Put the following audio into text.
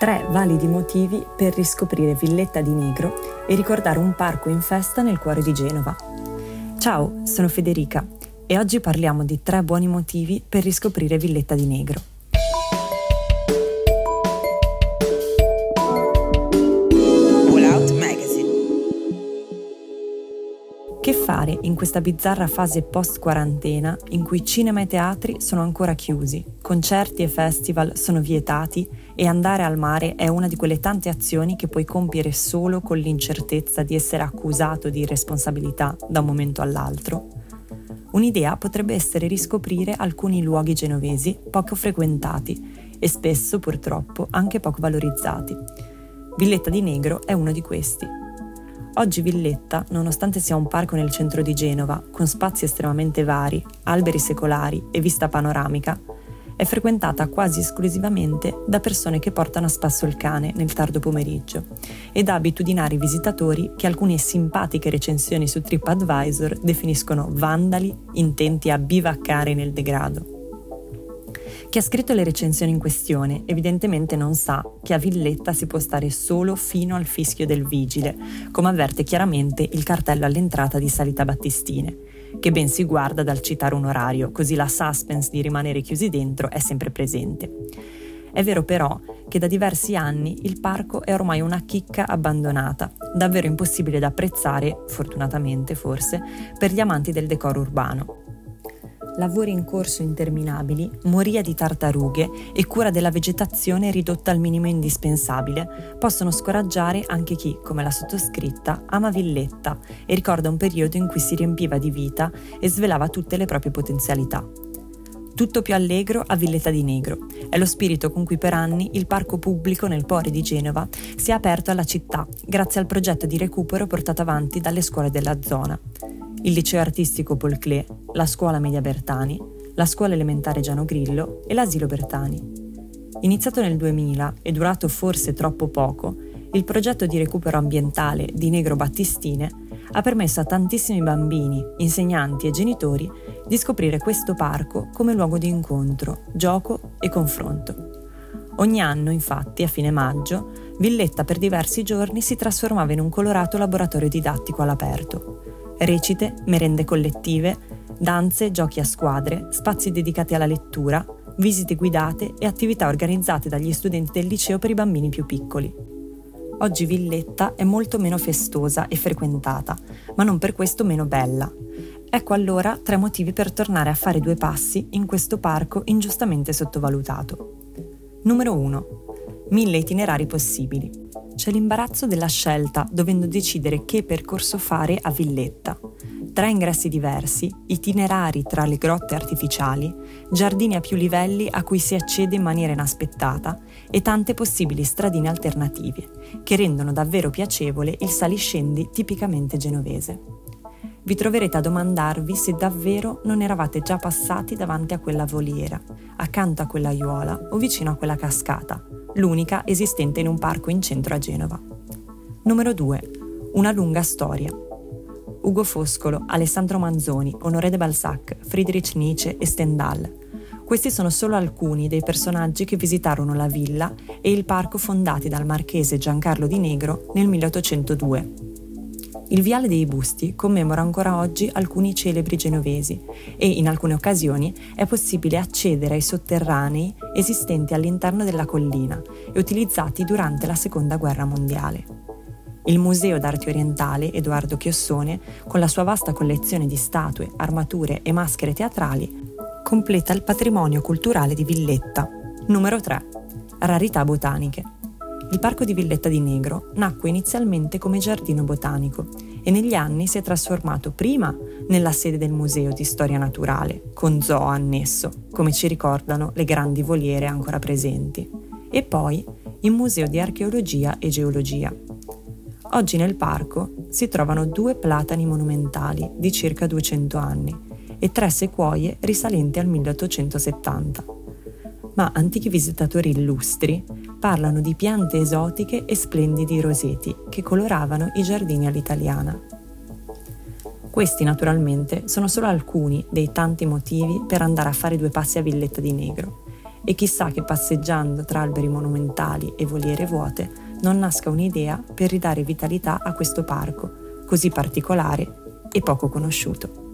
Tre validi motivi per riscoprire Villetta di Negro e ricordare un parco in festa nel cuore di Genova. Ciao, sono Federica e oggi parliamo di tre buoni motivi per riscoprire Villetta di Negro. Che fare in questa bizzarra fase post-quarantena in cui cinema e teatri sono ancora chiusi, concerti e festival sono vietati e andare al mare è una di quelle tante azioni che puoi compiere solo con l'incertezza di essere accusato di irresponsabilità da un momento all'altro? Un'idea potrebbe essere riscoprire alcuni luoghi genovesi poco frequentati e spesso, purtroppo, anche poco valorizzati. Villetta di Negro è uno di questi. Oggi Villetta, nonostante sia un parco nel centro di Genova, con spazi estremamente vari, alberi secolari e vista panoramica, è frequentata quasi esclusivamente da persone che portano a spasso il cane nel tardo pomeriggio e da abitudinari visitatori che alcune simpatiche recensioni su TripAdvisor definiscono vandali intenti a bivaccare nel degrado. Chi ha scritto le recensioni in questione evidentemente non sa che a Villetta si può stare solo fino al fischio del vigile, come avverte chiaramente il cartello all'entrata di Salita Battistine, che ben si guarda dal citare un orario, così la suspense di rimanere chiusi dentro è sempre presente. È vero però che da diversi anni il parco è ormai una chicca abbandonata, davvero impossibile da apprezzare, fortunatamente forse, per gli amanti del decoro urbano. Lavori in corso interminabili, moria di tartarughe e cura della vegetazione ridotta al minimo indispensabile possono scoraggiare anche chi, come la sottoscritta, ama Villetta e ricorda un periodo in cui si riempiva di vita e svelava tutte le proprie potenzialità. Tutto più allegro a Villetta di Negro. È lo spirito con cui per anni il parco pubblico nel cuore di Genova si è aperto alla città, grazie al progetto di recupero portato avanti dalle scuole della zona. Il Liceo Artistico Polclè, la Scuola Media Bertani, la Scuola Elementare Giano Grillo e l'Asilo Bertani. Iniziato nel 2000 e durato forse troppo poco, il progetto di recupero ambientale di Negro Battistine ha permesso a tantissimi bambini, insegnanti e genitori di scoprire questo parco come luogo di incontro, gioco e confronto. Ogni anno, infatti, a fine maggio, Villetta per diversi giorni si trasformava in un colorato laboratorio didattico all'aperto. Recite, merende collettive, danze, giochi a squadre, spazi dedicati alla lettura, visite guidate e attività organizzate dagli studenti del liceo per i bambini più piccoli. Oggi Villetta è molto meno festosa e frequentata, ma non per questo meno bella. Ecco allora tre motivi per tornare a fare due passi in questo parco ingiustamente sottovalutato. Numero 1. 1000 itinerari possibili. C'è l'imbarazzo della scelta, dovendo decidere che percorso fare a Villetta. 3 ingressi diversi, itinerari tra le grotte artificiali, giardini a più livelli a cui si accede in maniera inaspettata e tante possibili stradine alternative, che rendono davvero piacevole il saliscendi tipicamente genovese. Vi troverete a domandarvi se davvero non eravate già passati davanti a quella voliera, accanto a quell'aiuola o vicino a quella cascata, l'unica esistente in un parco in centro a Genova. Numero 2. Una lunga storia. Ugo Foscolo, Alessandro Manzoni, Honoré de Balzac, Friedrich Nietzsche e Stendhal. Questi sono solo alcuni dei personaggi che visitarono la villa e il parco fondati dal marchese Giancarlo di Negro nel 1802. Il Viale dei Busti commemora ancora oggi alcuni celebri genovesi e in alcune occasioni è possibile accedere ai sotterranei esistenti all'interno della collina e utilizzati durante la Seconda Guerra Mondiale. Il Museo d'Arte Orientale Edoardo Chiossone, con la sua vasta collezione di statue, armature e maschere teatrali, completa il patrimonio culturale di Villetta. Numero 3. Rarità botaniche. Il parco di Villetta di Negro nacque inizialmente come giardino botanico e negli anni si è trasformato prima nella sede del Museo di Storia Naturale, con zoo annesso, come ci ricordano le grandi voliere ancora presenti, e poi in Museo di Archeologia e Geologia. Oggi nel parco si trovano 2 platani monumentali di circa 200 anni e 3 sequoie risalenti al 1870. Ma antichi visitatori illustri parlano di piante esotiche e splendidi roseti che coloravano i giardini all'italiana. Questi naturalmente sono solo alcuni dei tanti motivi per andare a fare due passi a Villetta di Negro e chissà che passeggiando tra alberi monumentali e voliere vuote non nasca un'idea per ridare vitalità a questo parco, così particolare e poco conosciuto.